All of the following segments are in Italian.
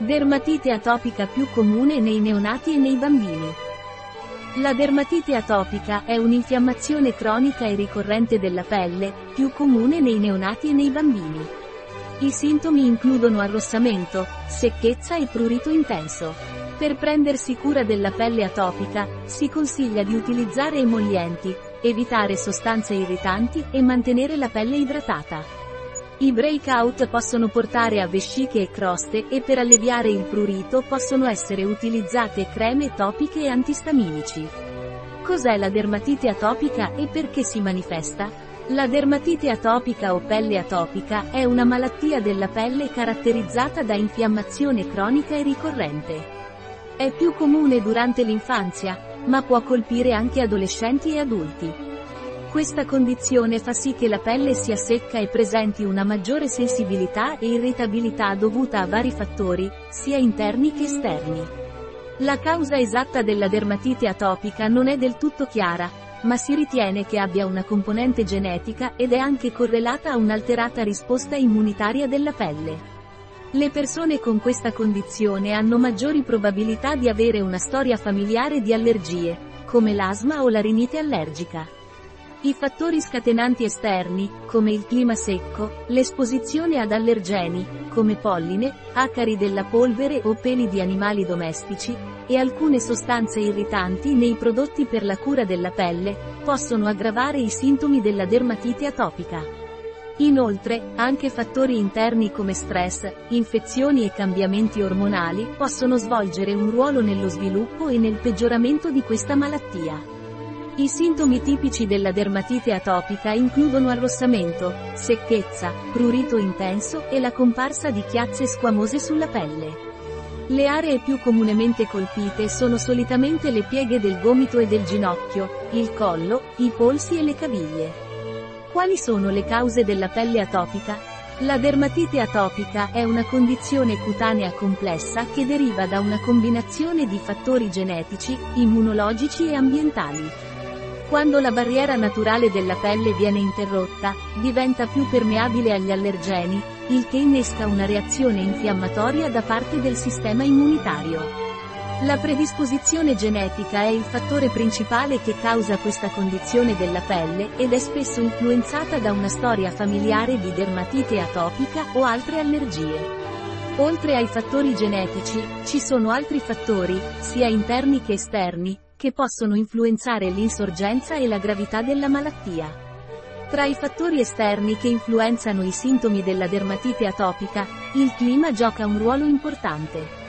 Dermatite atopica più comune nei neonati e nei bambini. La dermatite atopica è un'infiammazione cronica e ricorrente della pelle, più comune nei neonati e nei bambini. I sintomi includono arrossamento, secchezza e prurito intenso. Per prendersi cura della pelle atopica, si consiglia di utilizzare emollienti, evitare sostanze irritanti e mantenere la pelle idratata. I breakout possono portare a vesciche e croste e per alleviare il prurito possono essere utilizzate creme topiche e antistaminici. Cos'è la dermatite atopica e perché si manifesta? La dermatite atopica o pelle atopica è una malattia della pelle caratterizzata da infiammazione cronica e ricorrente. È più comune durante l'infanzia, ma può colpire anche adolescenti e adulti. Questa condizione fa sì che la pelle sia secca e presenti una maggiore sensibilità e irritabilità dovuta a vari fattori, sia interni che esterni. La causa esatta della dermatite atopica non è del tutto chiara, ma si ritiene che abbia una componente genetica ed è anche correlata a un'alterata risposta immunitaria della pelle. Le persone con questa condizione hanno maggiori probabilità di avere una storia familiare di allergie, come l'asma o la rinite allergica. I fattori scatenanti esterni, come il clima secco, l'esposizione ad allergeni, come polline, acari della polvere o peli di animali domestici, e alcune sostanze irritanti nei prodotti per la cura della pelle, possono aggravare i sintomi della dermatite atopica. Inoltre, anche fattori interni come stress, infezioni e cambiamenti ormonali possono svolgere un ruolo nello sviluppo e nel peggioramento di questa malattia. I sintomi tipici della dermatite atopica includono arrossamento, secchezza, prurito intenso e la comparsa di chiazze squamose sulla pelle. Le aree più comunemente colpite sono solitamente le pieghe del gomito e del ginocchio, il collo, i polsi e le caviglie. Quali sono le cause della pelle atopica? La dermatite atopica è una condizione cutanea complessa che deriva da una combinazione di fattori genetici, immunologici e ambientali. Quando la barriera naturale della pelle viene interrotta, diventa più permeabile agli allergeni, il che innesca una reazione infiammatoria da parte del sistema immunitario. La predisposizione genetica è il fattore principale che causa questa condizione della pelle ed è spesso influenzata da una storia familiare di dermatite atopica o altre allergie. Oltre ai fattori genetici, ci sono altri fattori, sia interni che esterni, che possono influenzare l'insorgenza e la gravità della malattia. Tra i fattori esterni che influenzano i sintomi della dermatite atopica, il clima gioca un ruolo importante.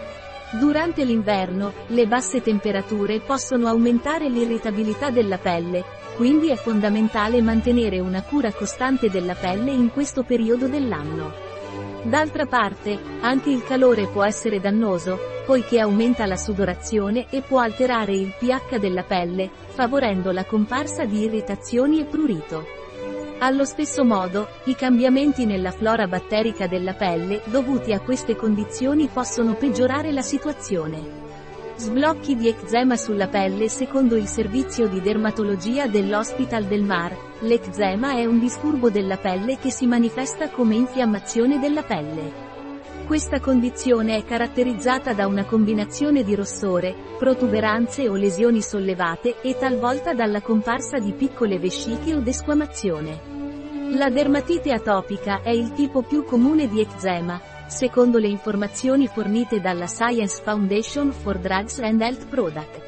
Durante l'inverno, le basse temperature possono aumentare l'irritabilità della pelle, quindi è fondamentale mantenere una cura costante della pelle in questo periodo dell'anno. D'altra parte, anche il calore può essere dannoso, poiché aumenta la sudorazione e può alterare il pH della pelle, favorendo la comparsa di irritazioni e prurito. Allo stesso modo, i cambiamenti nella flora batterica della pelle dovuti a queste condizioni possono peggiorare la situazione. Sblocchi di eczema sulla pelle. Secondo il servizio di dermatologia dell'Hospital del Mar, l'eczema è un disturbo della pelle che si manifesta come infiammazione della pelle. Questa condizione è caratterizzata da una combinazione di rossore, protuberanze o lesioni sollevate e talvolta dalla comparsa di piccole vesciche o desquamazione. La dermatite atopica è il tipo più comune di eczema, secondo le informazioni fornite dalla Science Foundation for Drugs and Health Product.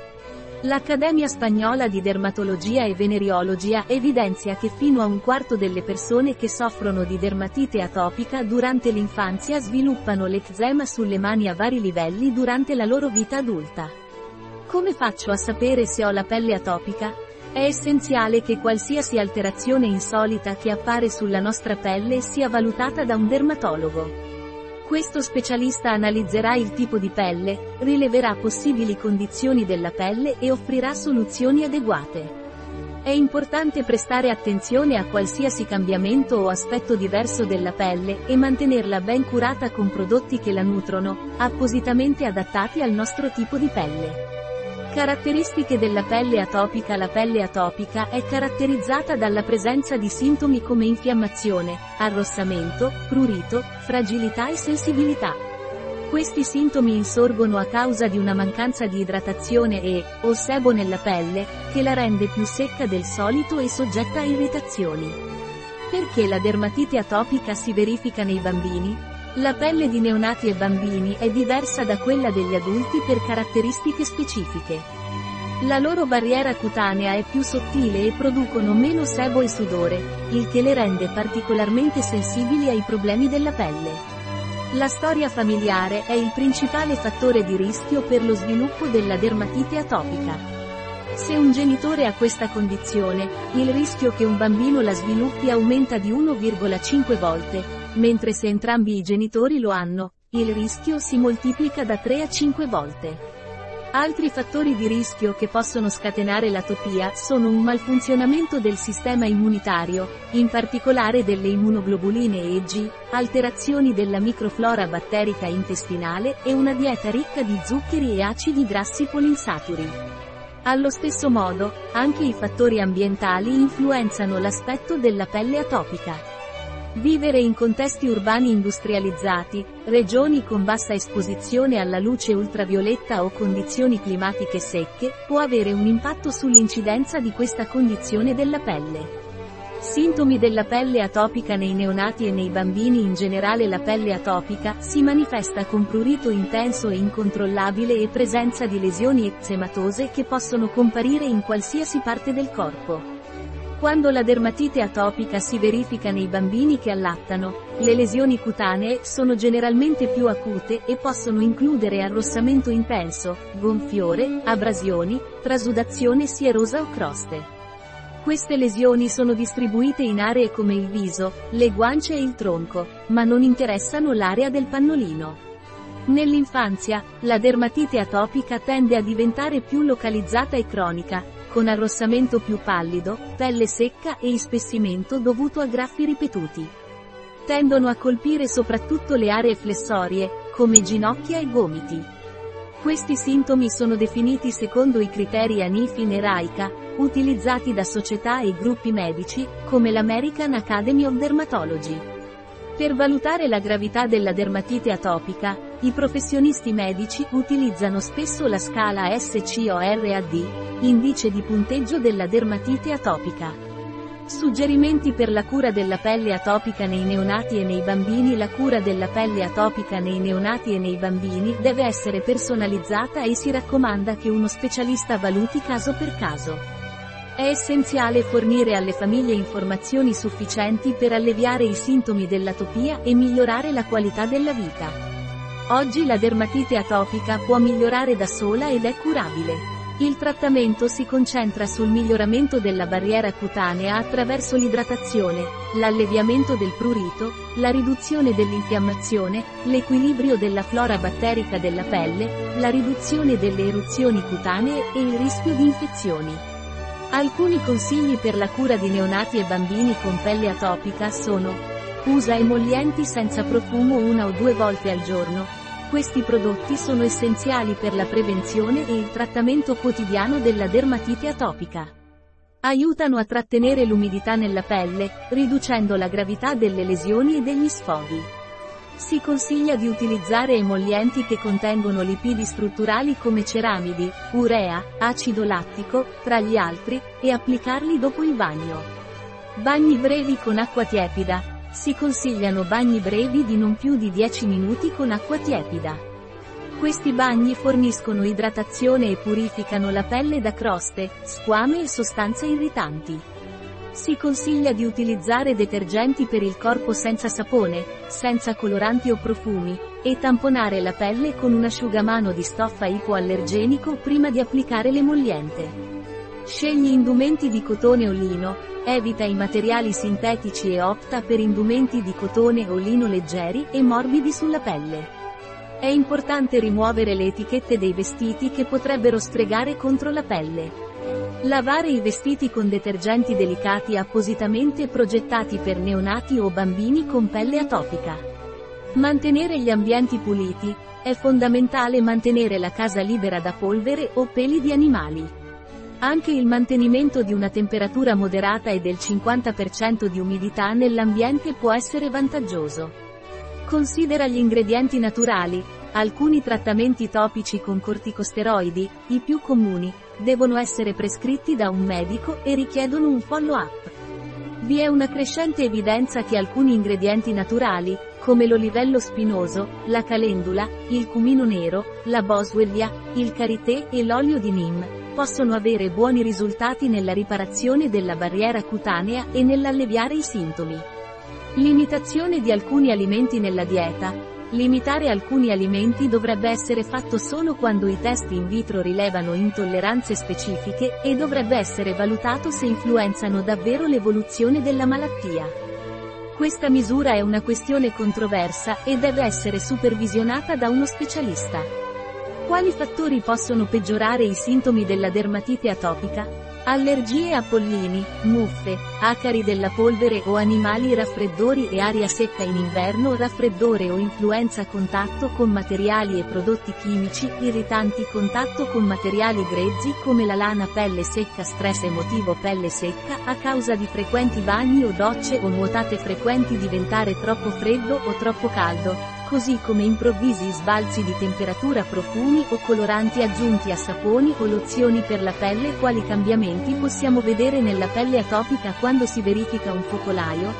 L'Accademia Spagnola di Dermatologia e Venereologia evidenzia che fino a un quarto delle persone che soffrono di dermatite atopica durante l'infanzia sviluppano l'eczema sulle mani a vari livelli durante la loro vita adulta. Come faccio a sapere se ho la pelle atopica? È essenziale che qualsiasi alterazione insolita che appare sulla nostra pelle sia valutata da un dermatologo. Questo specialista analizzerà il tipo di pelle, rileverà possibili condizioni della pelle e offrirà soluzioni adeguate. È importante prestare attenzione a qualsiasi cambiamento o aspetto diverso della pelle e mantenerla ben curata con prodotti che la nutrono, appositamente adattati al nostro tipo di pelle. Caratteristiche della pelle atopica. La pelle atopica è caratterizzata dalla presenza di sintomi come infiammazione, arrossamento, prurito, fragilità e sensibilità. Questi sintomi insorgono a causa di una mancanza di idratazione e, o sebo nella pelle, che la rende più secca del solito e soggetta a irritazioni. Perché la dermatite atopica si verifica nei bambini? La pelle di neonati e bambini è diversa da quella degli adulti per caratteristiche specifiche. La loro barriera cutanea è più sottile e producono meno sebo e sudore, il che le rende particolarmente sensibili ai problemi della pelle. La storia familiare è il principale fattore di rischio per lo sviluppo della dermatite atopica. Se un genitore ha questa condizione, il rischio che un bambino la sviluppi aumenta di 1,5 volte, mentre se entrambi i genitori lo hanno, il rischio si moltiplica da 3 a 5 volte. Altri fattori di rischio che possono scatenare l'atopia sono un malfunzionamento del sistema immunitario, in particolare delle immunoglobuline E G, alterazioni della microflora batterica intestinale e una dieta ricca di zuccheri e acidi grassi polinsaturi. Allo stesso modo, anche i fattori ambientali influenzano l'aspetto della pelle atopica. Vivere in contesti urbani industrializzati, regioni con bassa esposizione alla luce ultravioletta o condizioni climatiche secche, può avere un impatto sull'incidenza di questa condizione della pelle. Sintomi della pelle atopica nei neonati e nei bambini in generale. La pelle atopica si manifesta con prurito intenso e incontrollabile e presenza di lesioni eczematose che possono comparire in qualsiasi parte del corpo. Quando la dermatite atopica si verifica nei bambini che allattano, le lesioni cutanee sono generalmente più acute e possono includere arrossamento intenso, gonfiore, abrasioni, trasudazione sierosa o croste. Queste lesioni sono distribuite in aree come il viso, le guance e il tronco, ma non interessano l'area del pannolino. Nell'infanzia, la dermatite atopica tende a diventare più localizzata e cronica, con arrossamento più pallido, pelle secca e ispessimento dovuto a graffi ripetuti. Tendono a colpire soprattutto le aree flessorie, come ginocchia e gomiti. Questi sintomi sono definiti secondo i criteri ANIF in ERAICA, utilizzati da società e gruppi medici, come l'American Academy of Dermatology. Per valutare la gravità della dermatite atopica, i professionisti medici utilizzano spesso la scala SCORAD, indice di punteggio della dermatite atopica. Suggerimenti per la cura della pelle atopica nei neonati e nei bambini. La cura della pelle atopica nei neonati e nei bambini deve essere personalizzata e si raccomanda che uno specialista valuti caso per caso. È essenziale fornire alle famiglie informazioni sufficienti per alleviare i sintomi dell'atopia e migliorare la qualità della vita. Oggi la dermatite atopica può migliorare da sola ed è curabile. Il trattamento si concentra sul miglioramento della barriera cutanea attraverso l'idratazione, l'alleviamento del prurito, la riduzione dell'infiammazione, l'equilibrio della flora batterica della pelle, la riduzione delle eruzioni cutanee e il rischio di infezioni. Alcuni consigli per la cura di neonati e bambini con pelle atopica sono: usa emollienti senza profumo 1 o 2 volte al giorno. Questi prodotti sono essenziali per la prevenzione e il trattamento quotidiano della dermatite atopica. Aiutano a trattenere l'umidità nella pelle, riducendo la gravità delle lesioni e degli sfoghi. Si consiglia di utilizzare emollienti che contengono lipidi strutturali come ceramidi, urea, acido lattico, tra gli altri, e applicarli dopo il bagno. Bagni brevi con acqua tiepida. Si consigliano bagni brevi di non più di 10 minuti con acqua tiepida. Questi bagni forniscono idratazione e purificano la pelle da croste, squame e sostanze irritanti. Si consiglia di utilizzare detergenti per il corpo senza sapone, senza coloranti o profumi, e tamponare la pelle con un asciugamano di stoffa ipoallergenico prima di applicare l'emolliente. Scegli indumenti di cotone o lino, evita i materiali sintetici e opta per indumenti di cotone o lino leggeri e morbidi sulla pelle. È importante rimuovere le etichette dei vestiti che potrebbero fregare contro la pelle. Lavare i vestiti con detergenti delicati appositamente progettati per neonati o bambini con pelle atopica. Mantenere gli ambienti puliti. È fondamentale mantenere la casa libera da polvere o peli di animali. Anche il mantenimento di una temperatura moderata e del 50% di umidità nell'ambiente può essere vantaggioso. Considera gli ingredienti naturali. Alcuni trattamenti topici con corticosteroidi, i più comuni, devono essere prescritti da un medico e richiedono un follow-up. Vi è una crescente evidenza che alcuni ingredienti naturali, come l'olivello spinoso, la calendula, il cumino nero, la boswellia, il karité e l'olio di neem, possono avere buoni risultati nella riparazione della barriera cutanea e nell'alleviare i sintomi. Limitazione di alcuni alimenti nella dieta. Limitare alcuni alimenti dovrebbe essere fatto solo quando i test in vitro rilevano intolleranze specifiche, e dovrebbe essere valutato se influenzano davvero l'evoluzione della malattia. Questa misura è una questione controversa, e deve essere supervisionata da uno specialista. Quali fattori possono peggiorare i sintomi della dermatite atopica? Allergie a pollini, muffe, acari della polvere o animali, raffreddori e aria secca in inverno, raffreddore o influenza, contatto con materiali e prodotti chimici, irritanti, contatto con materiali grezzi come la lana, pelle secca, stress emotivo, pelle secca a causa di frequenti bagni o docce o nuotate frequenti, diventare troppo freddo o troppo caldo, così come improvvisi sbalzi di temperatura, profumi o coloranti aggiunti a saponi o lozioni per la pelle. Quali cambiamenti possiamo vedere nella pelle atopica quando si verifica un focolaio?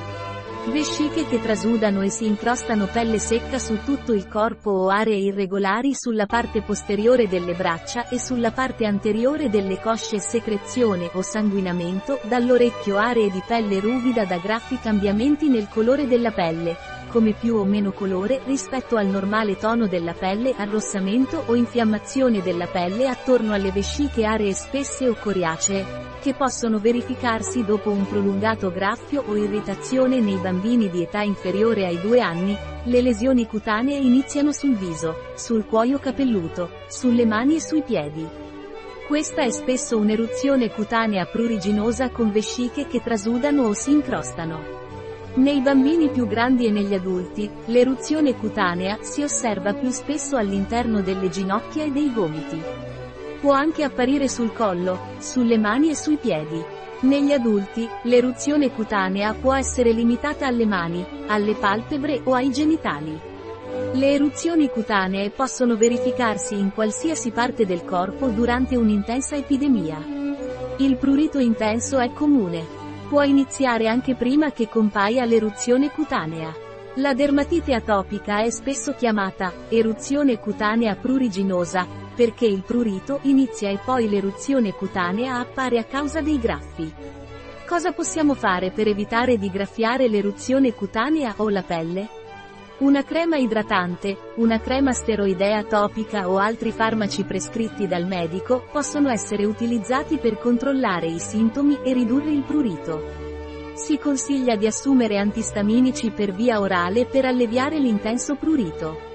Vesciche che trasudano e si incrostano, pelle secca su tutto il corpo o aree irregolari sulla parte posteriore delle braccia e sulla parte anteriore delle cosce, secrezione o sanguinamento dall'orecchio, aree di pelle ruvida da graffi, cambiamenti nel colore della pelle, come più o meno colore rispetto al normale tono della pelle, arrossamento o infiammazione della pelle attorno alle vesciche, aree spesse o coriacee, che possono verificarsi dopo un prolungato graffio o irritazione nei bambini di età inferiore ai 2 anni. Le lesioni cutanee iniziano sul viso, sul cuoio capelluto, sulle mani e sui piedi. Questa è spesso un'eruzione cutanea pruriginosa con vesciche che trasudano o si incrostano. Nei bambini più grandi e negli adulti, l'eruzione cutanea si osserva più spesso all'interno delle ginocchia e dei gomiti. Può anche apparire sul collo, sulle mani e sui piedi. Negli adulti, l'eruzione cutanea può essere limitata alle mani, alle palpebre o ai genitali. Le eruzioni cutanee possono verificarsi in qualsiasi parte del corpo durante un'intensa epidemia. Il prurito intenso è comune. Può iniziare anche prima che compaia l'eruzione cutanea. La dermatite atopica è spesso chiamata eruzione cutanea pruriginosa, perché il prurito inizia e poi l'eruzione cutanea appare a causa dei graffi. Cosa possiamo fare per evitare di graffiare l'eruzione cutanea o la pelle? Una crema idratante, una crema steroidea topica o altri farmaci prescritti dal medico possono essere utilizzati per controllare i sintomi e ridurre il prurito. Si consiglia di assumere antistaminici per via orale per alleviare l'intenso prurito.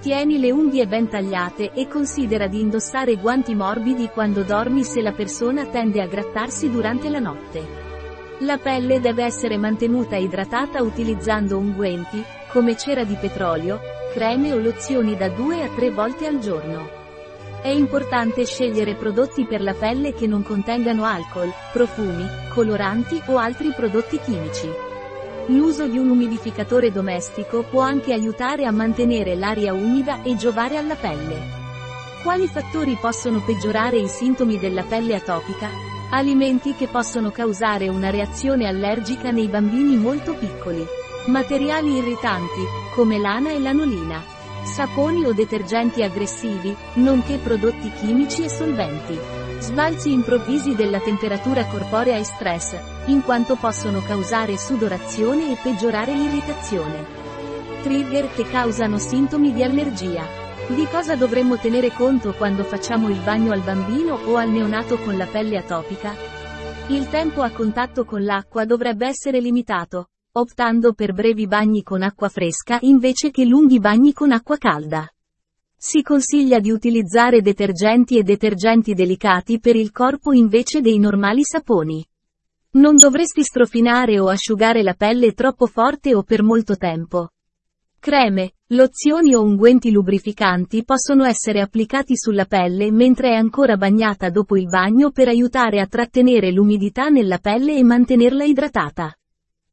Tieni le unghie ben tagliate e considera di indossare guanti morbidi quando dormi se la persona tende a grattarsi durante la notte. La pelle deve essere mantenuta idratata utilizzando unguenti, come cera di petrolio, creme o lozioni da 2 a 3 volte al giorno. È importante scegliere prodotti per la pelle che non contengano alcol, profumi, coloranti o altri prodotti chimici. L'uso di un umidificatore domestico può anche aiutare a mantenere l'aria umida e giovare alla pelle. Quali fattori possono peggiorare i sintomi della pelle atopica? Alimenti che possono causare una reazione allergica nei bambini molto piccoli. Materiali irritanti, come lana e lanolina. Saponi o detergenti aggressivi, nonché prodotti chimici e solventi. Sbalzi improvvisi della temperatura corporea e stress, in quanto possono causare sudorazione e peggiorare l'irritazione. Trigger che causano sintomi di allergia. Di cosa dovremmo tenere conto quando facciamo il bagno al bambino o al neonato con la pelle atopica? Il tempo a contatto con l'acqua dovrebbe essere limitato, optando per brevi bagni con acqua fresca invece che lunghi bagni con acqua calda. Si consiglia di utilizzare detergenti e detergenti delicati per il corpo invece dei normali saponi. Non dovresti strofinare o asciugare la pelle troppo forte o per molto tempo. Creme, lozioni o unguenti lubrificanti possono essere applicati sulla pelle mentre è ancora bagnata dopo il bagno per aiutare a trattenere l'umidità nella pelle e mantenerla idratata.